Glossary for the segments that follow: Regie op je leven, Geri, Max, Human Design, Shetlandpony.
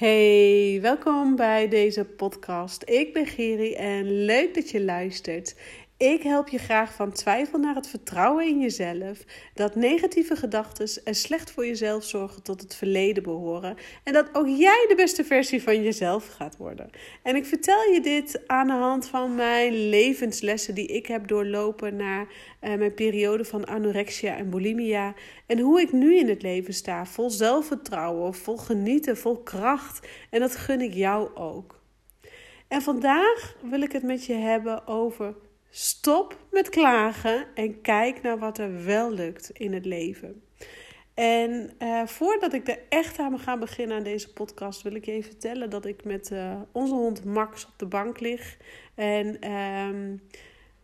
Hey, welkom bij deze podcast. Ik ben Geri en leuk dat je luistert. Ik help je graag van twijfel naar het vertrouwen in jezelf, dat negatieve gedachten en slecht voor jezelf zorgen tot het verleden behoren en dat ook jij de beste versie van jezelf gaat worden. En ik vertel je dit aan de hand van mijn levenslessen die ik heb doorlopen na mijn periode van anorexia en bulimia en hoe ik nu in het leven sta, vol zelfvertrouwen, vol genieten, vol kracht en dat gun ik jou ook. En vandaag wil ik het met je hebben over stop met klagen en kijk naar wat er wel lukt in het leven. En voordat ik er echt aan ga beginnen aan deze podcast, wil ik je even vertellen dat ik met onze hond Max op de bank lig. En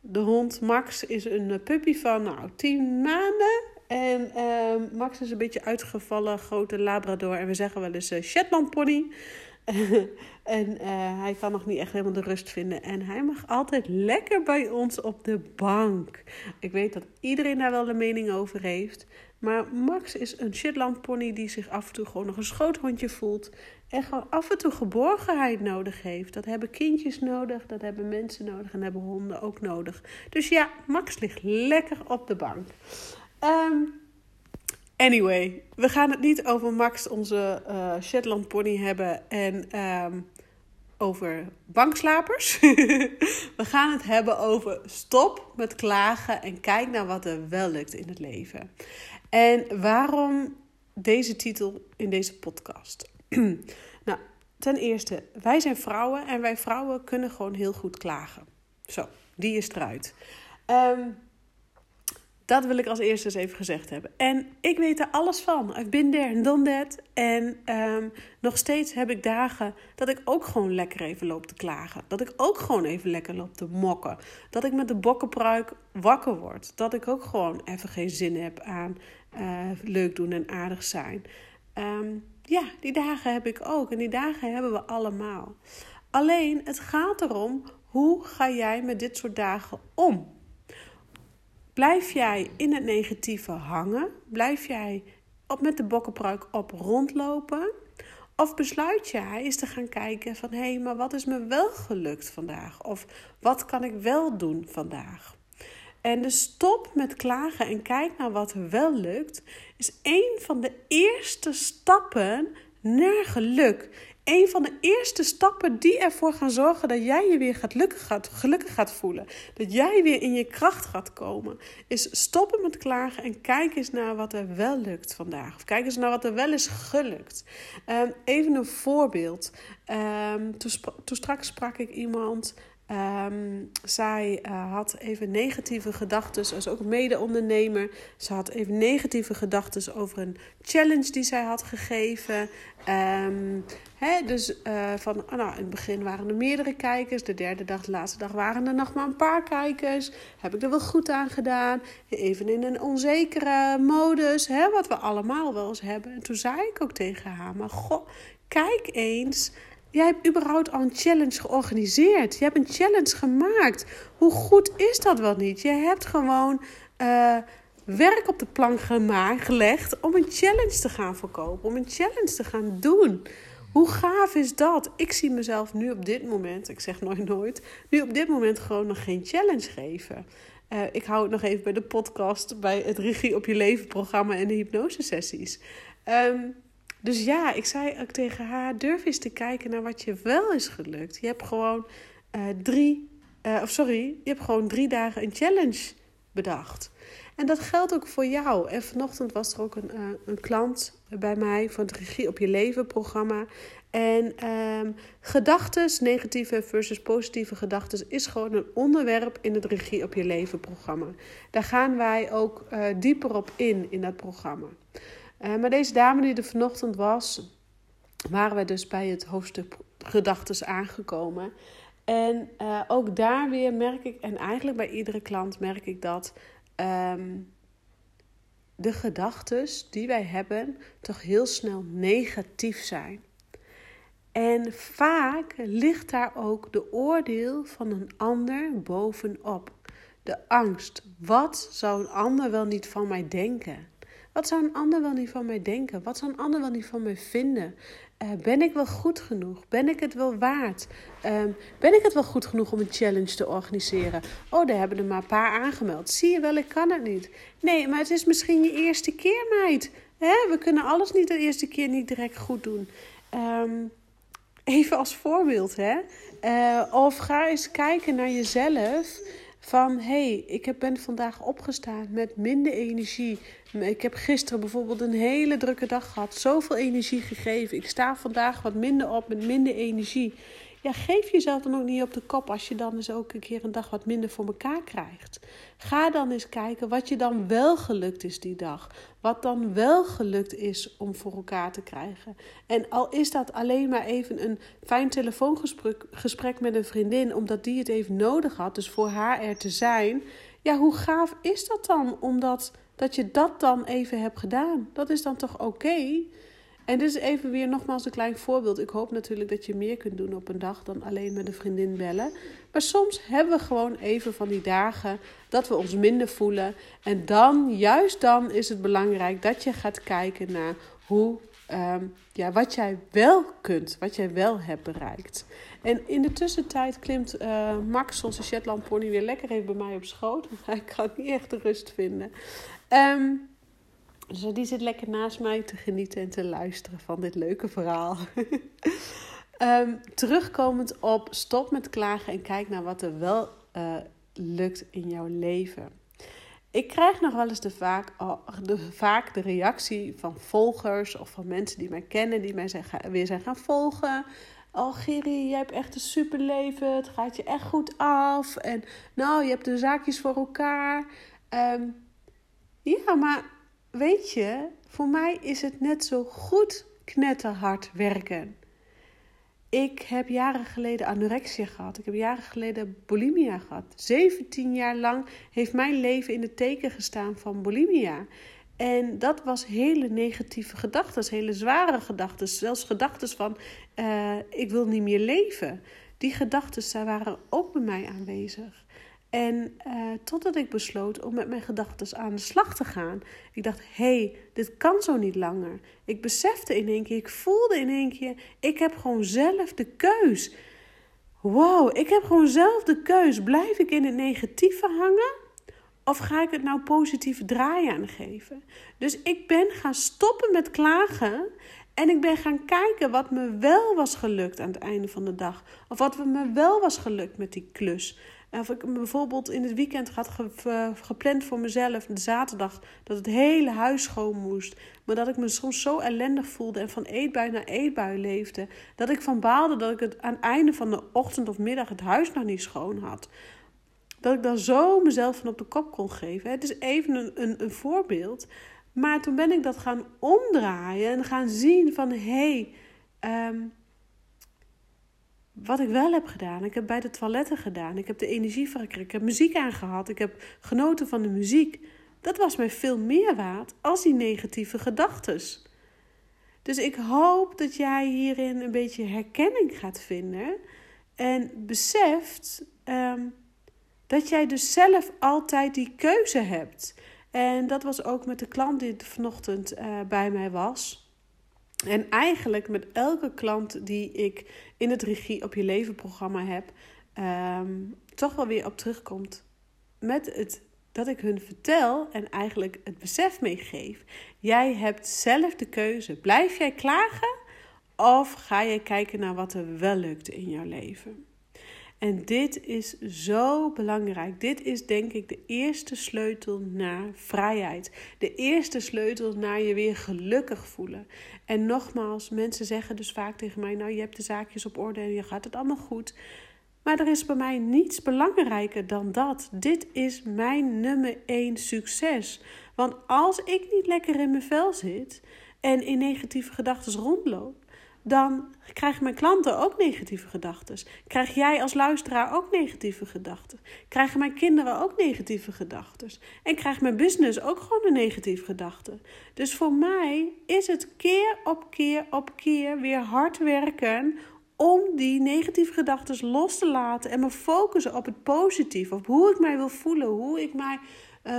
de hond Max is een puppy van 10 maanden. En Max is een beetje uitgevallen, grote labrador. En we zeggen wel eens Shetlandpony. En hij kan nog niet echt helemaal de rust vinden. En hij mag altijd lekker bij ons op de bank. Ik weet dat iedereen daar wel een mening over heeft. Maar Max is een Shetlandpony die zich af en toe gewoon nog een schoothondje voelt. En gewoon af en toe geborgenheid nodig heeft. Dat hebben kindjes nodig, dat hebben mensen nodig en hebben honden ook nodig. Dus ja, Max ligt lekker op de bank. Anyway, we gaan het niet over Max, onze Shetlandpony, hebben en over bankslapers. We gaan het hebben over stop met klagen en kijk naar wat er wel lukt in het leven. En waarom deze titel in deze podcast? Nou, ten eerste, wij zijn vrouwen en wij vrouwen kunnen gewoon heel goed klagen. Zo, die is eruit. Dat wil ik als eerste eens even gezegd hebben. En ik weet er alles van. I've been there and done that. En nog steeds heb ik dagen dat ik ook gewoon lekker even loop te klagen. Dat ik ook gewoon even lekker loop te mokken. Dat ik met de bokkenpruik wakker word. Dat ik ook gewoon even geen zin heb aan leuk doen en aardig zijn. Ja, die dagen heb ik ook. En die dagen hebben we allemaal. Alleen, het gaat erom, hoe ga jij met dit soort dagen om? Blijf jij in het negatieve hangen? Blijf jij met de bokkenpruik op rondlopen? Of besluit jij eens te gaan kijken van hé, maar wat is me wel gelukt vandaag? Of wat kan ik wel doen vandaag? En dus stop met klagen en kijk naar wat wel lukt, is een van de eerste stappen naar geluk. Een van de eerste stappen die ervoor gaan zorgen dat jij je weer gelukkig gaat voelen. Dat jij weer in je kracht gaat komen. Is stoppen met klagen en kijk eens naar wat er wel lukt vandaag. Of kijk eens naar wat er wel is gelukt. Even een voorbeeld. Toen straks sprak ik iemand. Zij had even negatieve gedachten, ze is ook mede-ondernemer. Ze had even negatieve gedachten over een challenge die zij had gegeven. In het begin waren er meerdere kijkers. De derde dag, de laatste dag waren er nog maar een paar kijkers. Heb ik er wel goed aan gedaan? Even in een onzekere modus, wat we allemaal wel eens hebben. En toen zei ik ook tegen haar, maar goh, kijk eens. Jij hebt überhaupt al een challenge georganiseerd. Je hebt een challenge gemaakt. Hoe goed is dat wel niet? Je hebt gewoon werk op de plank gelegd om een challenge te gaan verkopen. Om een challenge te gaan doen. Hoe gaaf is dat? Ik zie mezelf nu op dit moment, ik zeg nooit, nu op dit moment gewoon nog geen challenge geven. Ik hou het nog even bij de podcast, bij het Regie op je leven programma en de hypnosesessies. Dus ja, ik zei ook tegen haar, durf eens te kijken naar wat je wel is gelukt. Je hebt gewoon drie dagen een challenge bedacht. En dat geldt ook voor jou. En vanochtend was er ook een klant bij mij van het Regie op je leven programma. En gedachtes, negatieve versus positieve gedachtes, is gewoon een onderwerp in het Regie op je leven programma. Daar gaan wij ook dieper op in dat programma. Maar deze dame die er vanochtend was, waren we dus bij het hoofdstuk gedachtes aangekomen. En ook daar weer merk ik, en eigenlijk bij iedere klant merk ik dat de gedachtes die wij hebben toch heel snel negatief zijn. En vaak ligt daar ook de oordeel van een ander bovenop. De angst, wat zou een ander wel niet van mij denken? Wat zou een ander wel niet van mij denken? Wat zou een ander wel niet van mij vinden? Ben ik wel goed genoeg? Ben ik het wel waard? Ben ik het wel goed genoeg om een challenge te organiseren? Oh, daar hebben er maar een paar aangemeld. Zie je wel, ik kan het niet. Nee, maar het is misschien je eerste keer, meid. We kunnen alles niet de eerste keer niet direct goed doen. Even als voorbeeld, hè. Of ga eens kijken naar jezelf. Van, hey, ik ben vandaag opgestaan met minder energie. Ik heb gisteren bijvoorbeeld een hele drukke dag gehad. Zoveel energie gegeven. Ik sta vandaag wat minder op met minder energie. Ja, geef jezelf dan ook niet op de kop als je dan eens ook een keer een dag wat minder voor elkaar krijgt. Ga dan eens kijken wat je dan wel gelukt is die dag. Wat dan wel gelukt is om voor elkaar te krijgen. En al is dat alleen maar even een fijn telefoongesprek met een vriendin, omdat die het even nodig had, dus voor haar er te zijn. Ja, hoe gaaf is dat dan, omdat dat je dat dan even hebt gedaan? Dat is dan toch oké? En dit is even weer nogmaals een klein voorbeeld. Ik hoop natuurlijk dat je meer kunt doen op een dag dan alleen met een vriendin bellen. Maar soms hebben we gewoon even van die dagen dat we ons minder voelen. En dan, juist dan, is het belangrijk dat je gaat kijken naar hoe, wat jij wel kunt. Wat jij wel hebt bereikt. En in de tussentijd klimt Max, onze Shetlandpony, weer lekker even bij mij op schoot. Hij kan niet echt de rust vinden. Dus die zit lekker naast mij te genieten en te luisteren van dit leuke verhaal. Terugkomend op stop met klagen en kijk naar wat er wel lukt in jouw leven. Ik krijg nog wel eens vaak de reactie van volgers of van mensen die mij kennen, die mij weer zijn gaan volgen. Oh Geri, jij hebt echt een super leven, het gaat je echt goed af. En nou, je hebt de zaakjes voor elkaar. Maar... weet je, voor mij is het net zo goed knetterhard werken. Ik heb jaren geleden anorexia gehad. Ik heb jaren geleden bulimia gehad. 17 jaar lang heeft mijn leven in het teken gestaan van bulimia. En dat was hele negatieve gedachten, hele zware gedachten. Zelfs gedachten van, ik wil niet meer leven. Die gedachten waren ook bij mij aanwezig. En totdat ik besloot om met mijn gedachten aan de slag te gaan. Ik dacht, dit kan zo niet langer. Ik besefte in één keer, ik voelde in één keer, ik heb gewoon zelf de keus. Wow, ik heb gewoon zelf de keus. Blijf ik in het negatieve hangen? Of ga ik het nou positieve draai aan geven? Dus ik ben gaan stoppen met klagen. En ik ben gaan kijken wat me wel was gelukt aan het einde van de dag. Of wat me wel was gelukt met die klus. Of ik bijvoorbeeld in het weekend had gepland voor mezelf, de zaterdag, dat het hele huis schoon moest. Maar dat ik me soms zo ellendig voelde en van eetbui naar eetbui leefde. Dat ik van baalde dat ik het aan het einde van de ochtend of middag het huis nog niet schoon had. Dat ik dan zo mezelf van op de kop kon geven. Het is even een voorbeeld. Maar toen ben ik dat gaan omdraaien en gaan zien van, wat ik wel heb gedaan. Ik heb bij de toiletten gedaan. Ik heb de energie verkregen. Ik heb muziek aangehad. Ik heb genoten van de muziek. Dat was mij veel meer waard als die negatieve gedachtes. Dus ik hoop dat jij hierin een beetje herkenning gaat vinden. En beseft dat jij dus zelf altijd die keuze hebt. En dat was ook met de klant die vanochtend bij mij was. En eigenlijk met elke klant die ik in het Regie op je leven programma heb, toch wel weer op terugkomt. Met het dat ik hun vertel en eigenlijk het besef meegeef. Jij hebt zelf de keuze. Blijf jij klagen of ga jij kijken naar wat er wel lukt in jouw leven? En dit is zo belangrijk. Dit is denk ik de eerste sleutel naar vrijheid. De eerste sleutel naar je weer gelukkig voelen. En nogmaals, mensen zeggen dus vaak tegen mij, nou je hebt de zaakjes op orde en je gaat het allemaal goed. Maar er is bij mij niets belangrijker dan dat. Dit is mijn nummer 1 succes. Want als ik niet lekker in mijn vel zit en in negatieve gedachten rondloop, dan krijgen mijn klanten ook negatieve gedachten. Krijg jij als luisteraar ook negatieve gedachten. Krijgen mijn kinderen ook negatieve gedachten. En krijgt mijn business ook gewoon een negatieve gedachte. Dus voor mij is het keer op keer op keer weer hard werken om die negatieve gedachten los te laten en me focussen op het positieve. Op hoe ik mij wil voelen, hoe ik mij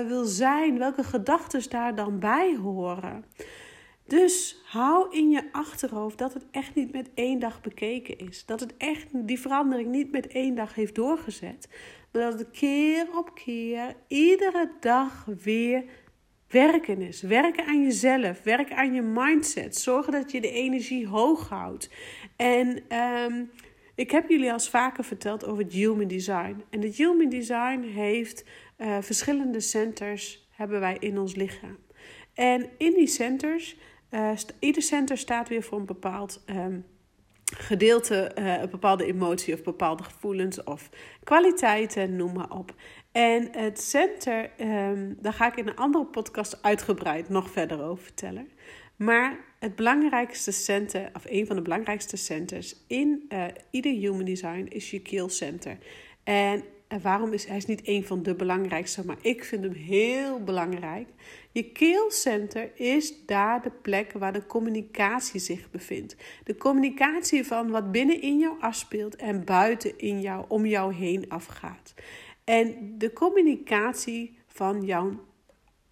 wil zijn, welke gedachten daar dan bij horen. Dus hou in je achterhoofd dat het echt niet met één dag bekeken is. Dat het echt die verandering niet met één dag heeft doorgezet. Maar dat het keer op keer, iedere dag weer werken is. Werken aan jezelf, werken aan je mindset. Zorgen dat je de energie hoog houdt. En ik heb jullie al vaker verteld over het Human Design. En het Human Design heeft verschillende centers hebben wij in ons lichaam. En in die centers, ieder center staat weer voor een bepaald gedeelte, een bepaalde emotie of bepaalde gevoelens of kwaliteiten, noem maar op. En het center, daar ga ik in een andere podcast uitgebreid nog verder over vertellen. Maar het belangrijkste center, of een van de belangrijkste centers in ieder Human Design is je keelcenter. En waarom is hij niet een van de belangrijkste, maar ik vind hem heel belangrijk. Je keelcenter is daar de plek waar de communicatie zich bevindt. De communicatie van wat binnen in jou afspeelt en buiten in jou, om jou heen afgaat. En de communicatie van jouw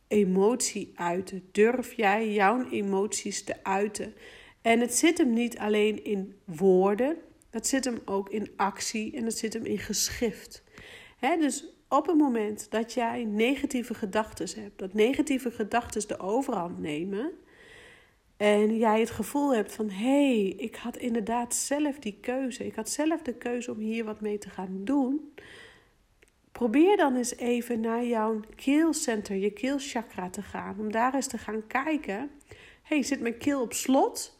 emotie uiten. Durf jij jouw emoties te uiten? En het zit hem niet alleen in woorden. Dat zit hem ook in actie en dat zit hem in geschrift. Dus op het moment dat jij negatieve gedachten hebt, dat negatieve gedachten de overhand nemen en jij het gevoel hebt van, hé, ik had inderdaad zelf die keuze. Ik had zelf de keuze om hier wat mee te gaan doen. Probeer dan eens even naar jouw keelcenter, je keelchakra te gaan. Om daar eens te gaan kijken, hé, zit mijn keel op slot?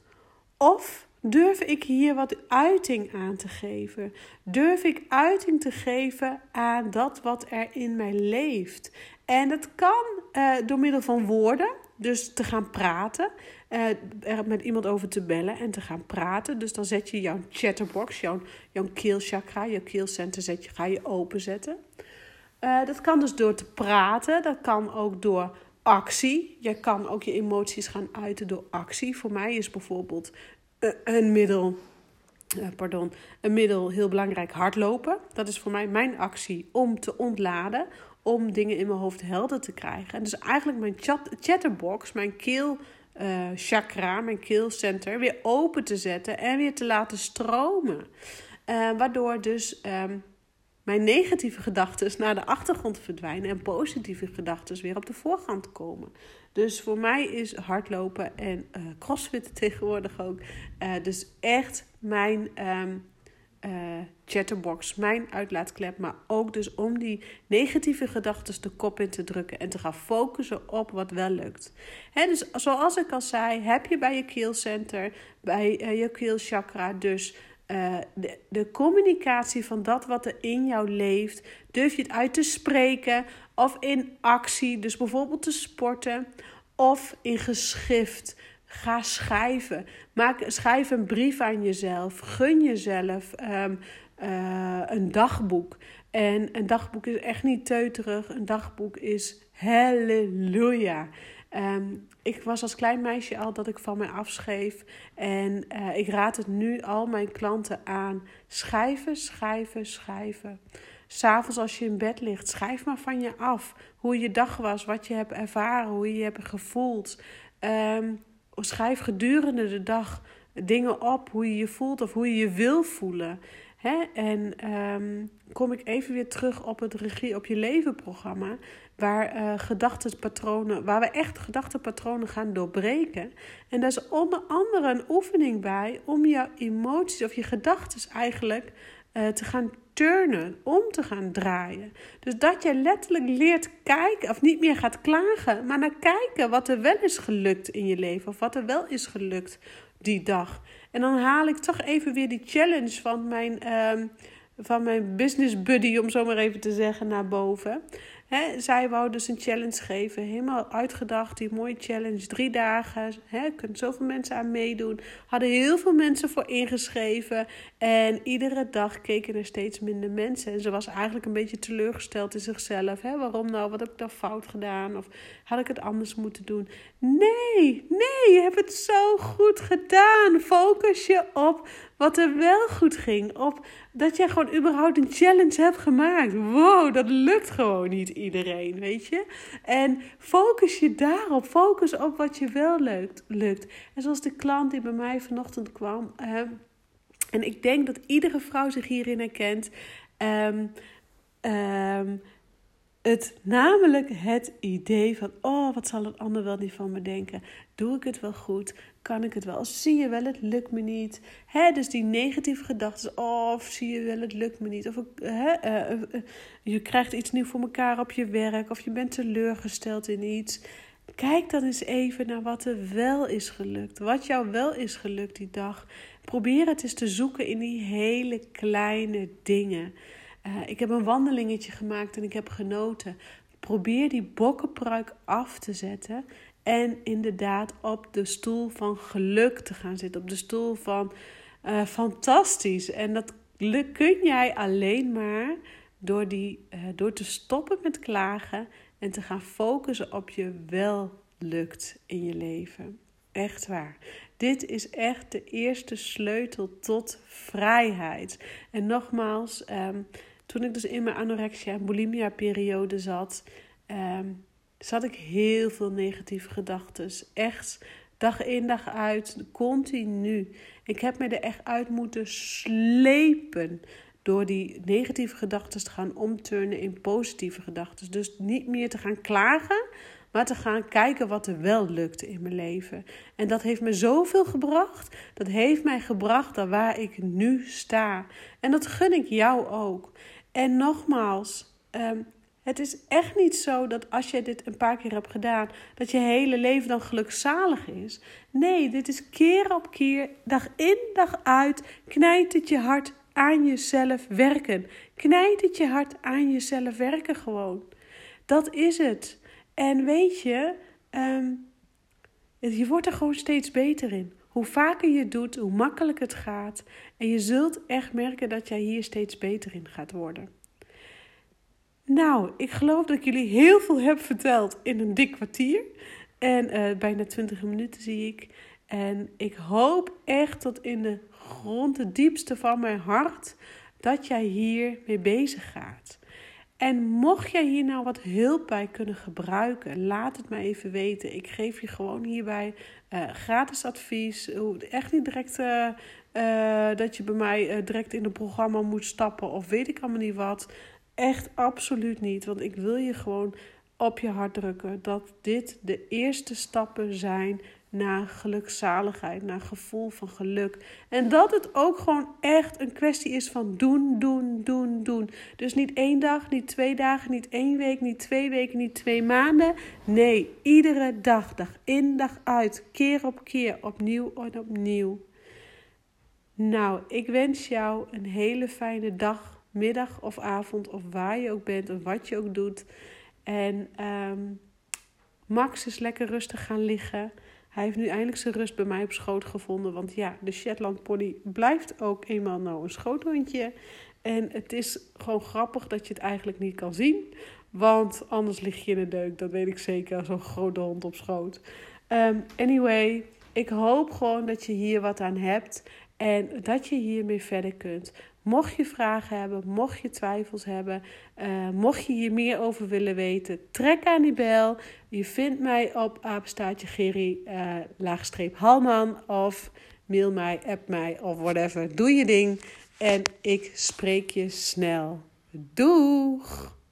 Of durf ik hier wat uiting aan te geven? Durf ik uiting te geven aan dat wat er in mij leeft? En dat kan door middel van woorden, dus te gaan praten. Er met iemand over te bellen en te gaan praten. Dus dan zet je jouw chatterbox, jouw keelchakra, jouw keelcenter ga je openzetten. Dat kan dus door te praten, dat kan ook door actie. Je kan ook je emoties gaan uiten door actie. Voor mij is bijvoorbeeld een middel heel belangrijk hardlopen. Dat is voor mij mijn actie om te ontladen, om dingen in mijn hoofd helder te krijgen. En dus eigenlijk mijn chatterbox, mijn keelchakra, mijn keelcenter weer open te zetten en weer te laten stromen. Waardoor dus mijn negatieve gedachten naar de achtergrond verdwijnen en positieve gedachten weer op de voorgrond komen. Dus voor mij is hardlopen en crossfitten tegenwoordig ook dus echt mijn chatterbox, mijn uitlaatklep. Maar ook dus om die negatieve gedachten de kop in te drukken en te gaan focussen op wat wel lukt. Dus zoals ik al zei, heb je bij je keelcenter, bij je keelchakra dus de communicatie van dat wat er in jou leeft. Durf je het uit te spreken of in actie, dus bijvoorbeeld te sporten of in geschrift. Ga schrijven. Schrijf een brief aan jezelf. Gun jezelf een dagboek. En een dagboek is echt niet teuterig. Een dagboek is halleluja. Ik was als klein meisje al dat ik van mij afschreef. En ik raad het nu al mijn klanten aan. Schrijven, schrijven, schrijven. 'S Avonds als je in bed ligt, schrijf maar van je af. Hoe je dag was, wat je hebt ervaren, hoe je je hebt gevoeld. Schrijf gedurende de dag dingen op, hoe je je voelt of hoe je je wil voelen. En kom ik even weer terug op het Regie op je leven programma, waar we echt gedachtenpatronen gaan doorbreken. En daar is onder andere een oefening bij om jouw emoties of je gedachten eigenlijk te gaan turnen, om te gaan draaien. Dus dat je letterlijk leert kijken, of niet meer gaat klagen, maar naar kijken wat er wel is gelukt in je leven, of wat er wel is gelukt die dag. En dan haal ik toch even weer die challenge van mijn business buddy, om zo maar even te zeggen, naar boven. Zij wou dus een challenge geven, helemaal uitgedacht, die mooie challenge, 3 dagen. Er kunnen zoveel mensen aan meedoen. Hadden heel veel mensen voor ingeschreven. En iedere dag keken er steeds minder mensen. En ze was eigenlijk een beetje teleurgesteld in zichzelf. Waarom nou? Wat heb ik dan fout gedaan? Of had ik het anders moeten doen? Nee, je hebt het zo goed gedaan. Focus je op wat er wel goed ging. Op dat jij gewoon überhaupt een challenge hebt gemaakt. Wow, dat lukt gewoon niet iedereen, weet je. En focus je daarop. Focus op wat je wel lukt. En zoals de klant die bij mij vanochtend kwam. En ik denk dat iedere vrouw zich hierin herkent. Namelijk het idee van, wat zal een ander wel niet van me denken? Doe ik het wel goed? Kan ik het wel? Zie je wel, het lukt me niet. Dus die negatieve gedachten, zie je wel, het lukt me niet. Of je krijgt iets nieuws voor elkaar op je werk. Of je bent teleurgesteld in iets. Kijk dan eens even naar wat er wel is gelukt. Wat jou wel is gelukt die dag. Probeer het eens te zoeken in die hele kleine dingen. Ik heb een wandelingetje gemaakt en ik heb genoten. Probeer die bokkenpruik af te zetten. En inderdaad op de stoel van geluk te gaan zitten. Op de stoel van fantastisch. En dat kun jij alleen maar door te stoppen met klagen. En te gaan focussen op je wel lukt in je leven. Echt waar. Dit is echt de eerste sleutel tot vrijheid. En nogmaals, toen ik dus in mijn anorexia en bulimia periode zat, zat ik heel veel negatieve gedachten. Echt dag in dag uit, continu. Ik heb me er echt uit moeten slepen door die negatieve gedachten te gaan omturnen in positieve gedachten. Dus niet meer te gaan klagen, maar te gaan kijken wat er wel lukte in mijn leven. En dat heeft me zoveel gebracht. Dat heeft mij gebracht naar waar ik nu sta. En dat gun ik jou ook. En nogmaals, het is echt niet zo dat als je dit een paar keer hebt gedaan, dat je hele leven dan gelukzalig is. Nee, dit is keer op keer, dag in, dag uit, knijt het je hart aan jezelf werken. Knijt het je hart aan jezelf werken gewoon. Dat is het. En weet je, je wordt er gewoon steeds beter in. Hoe vaker je het doet, hoe makkelijker het gaat. En je zult echt merken dat jij hier steeds beter in gaat worden. Nou, ik geloof dat ik jullie heel veel heb verteld in een dik kwartier. En bijna 20 minuten zie ik. En ik hoop echt tot in de grond, het diepste van mijn hart, dat jij hier mee bezig gaat. En mocht jij hier nou wat hulp bij kunnen gebruiken, laat het mij even weten. Ik geef je gewoon hierbij gratis advies. Echt niet direct dat je bij mij direct in een programma moet stappen of weet ik allemaal niet wat. Echt absoluut niet, want ik wil je gewoon op je hart drukken dat dit de eerste stappen zijn naar gelukzaligheid, naar gevoel van geluk. En dat het ook gewoon echt een kwestie is van doen. Dus niet 1 dag, niet 2 dagen, niet 1 week, niet 2 weken, niet 2 maanden. Nee, iedere dag, dag in, dag uit, keer op keer, opnieuw en opnieuw. Nou, ik wens jou een hele fijne dag, middag of avond, of waar je ook bent en wat je ook doet. En Max is lekker rustig gaan liggen. Hij heeft nu eindelijk zijn rust bij mij op schoot gevonden. Want ja, de Shetlandpony blijft ook eenmaal nou een schoothondje. En het is gewoon grappig dat je het eigenlijk niet kan zien. Want anders lig je in de deuk. Dat weet ik zeker, zo'n grote hond op schoot. Anyway, ik hoop gewoon dat je hier wat aan hebt. En dat je hiermee verder kunt. Mocht je vragen hebben, mocht je twijfels hebben, mocht je hier meer over willen weten, trek aan die bel. Je vindt mij op @Geri _Halman of mail mij, app mij of whatever. Doe je ding en ik spreek je snel. Doeg!